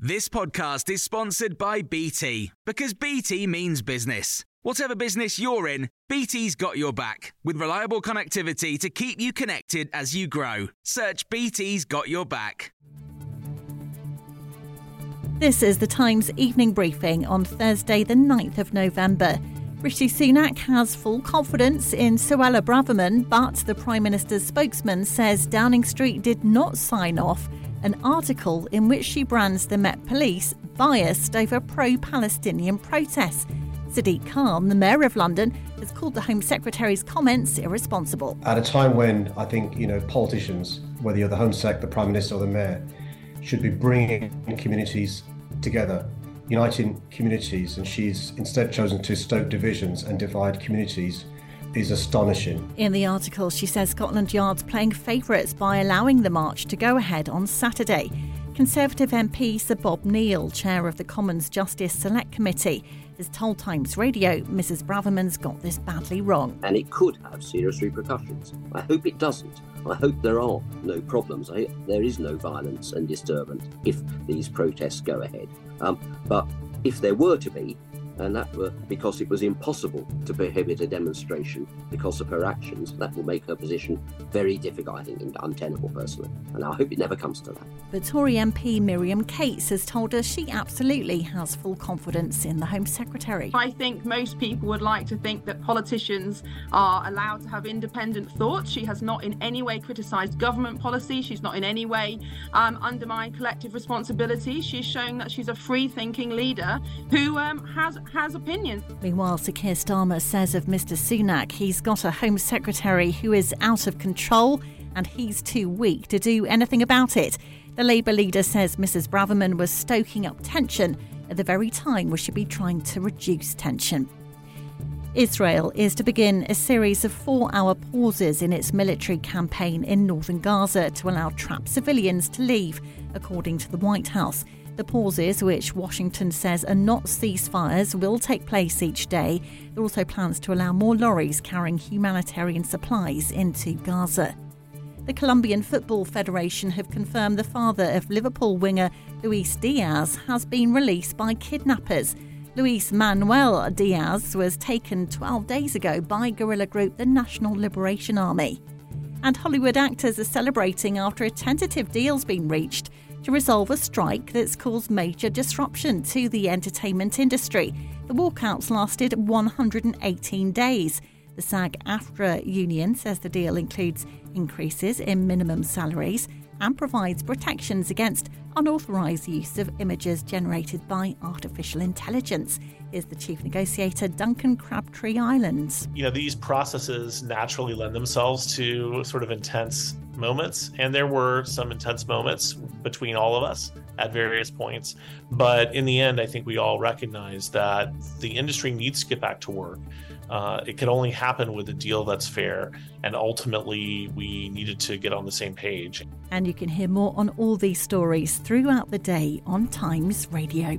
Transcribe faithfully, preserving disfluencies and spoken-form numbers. This podcast is sponsored by B T, because B T means business. Whatever business you're in, B T's got your back, with reliable connectivity to keep you connected as you grow. Search B T's got your back. This is the Times evening briefing on Thursday the ninth of November. Rishi Sunak has full confidence in Suella Braverman, but the Prime Minister's spokesman says Downing Street did not sign off an article in which she brands the Met Police biased over pro-Palestinian protests. Sadiq Khan, the Mayor of London, has called the Home Secretary's comments irresponsible. At a time when I think, you know, politicians, whether you're the Home Sec, the Prime Minister or the Mayor, should be bringing communities together, uniting communities, and she's instead chosen to stoke divisions and divide communities is astonishing. In the article, she says Scotland Yard's playing favourites by allowing the march to go ahead on Saturday. Conservative M P Sir Bob Neill, chair of the Commons Justice Select Committee, has told Times Radio Mrs Braverman's got this badly wrong. And it could have serious repercussions. I hope it doesn't. I hope there are no problems. I, there is no violence and disturbance if these protests go ahead. Um, but if there were to be, and that were because it was impossible to prohibit a demonstration because of her actions, that will make her position very difficult, I think, and untenable personally. And I hope it never comes to that. But Tory M P Miriam Cates has told us she absolutely has full confidence in the Home Secretary. I think most people would like to think that politicians are allowed to have independent thought. She has not in any way criticised government policy. She's not in any way um, undermined collective responsibility. She's shown that she's a free-thinking leader who um, has has opinions. Meanwhile, Sir Keir Starmer says of Mr Sunak he's got a Home Secretary who is out of control and he's too weak to do anything about it. The Labour leader says Mrs Braverman was stoking up tension at the very time we should be trying to reduce tension. Israel is to begin a series of four-hour pauses in its military campaign in northern Gaza to allow trapped civilians to leave, according to the White House. The pauses, which Washington says are not ceasefires, will take place each day. There are also plans to allow more lorries carrying humanitarian supplies into Gaza. The Colombian Football Federation have confirmed the father of Liverpool winger Luis Diaz has been released by kidnappers. Luis Manuel Diaz was taken twelve days ago by guerrilla group the National Liberation Army. And Hollywood actors are celebrating after a tentative deal's been reached to resolve a strike that's caused major disruption to the entertainment industry. The walkouts lasted one hundred eighteen days. The SAG-AFTRA union says the deal includes increases in minimum salaries and provides protections against unauthorised use of images generated by artificial intelligence. Is the chief negotiator, Duncan Crabtree Islands. You know, these processes naturally lend themselves to sort of intense moments, and there were some intense moments between all of us at various points. But in the end, I think we all recognize that the industry needs to get back to work. Uh, it can only happen with a deal that's fair, and ultimately we needed to get on the same page. And you can hear more on all these stories throughout the day on Times Radio.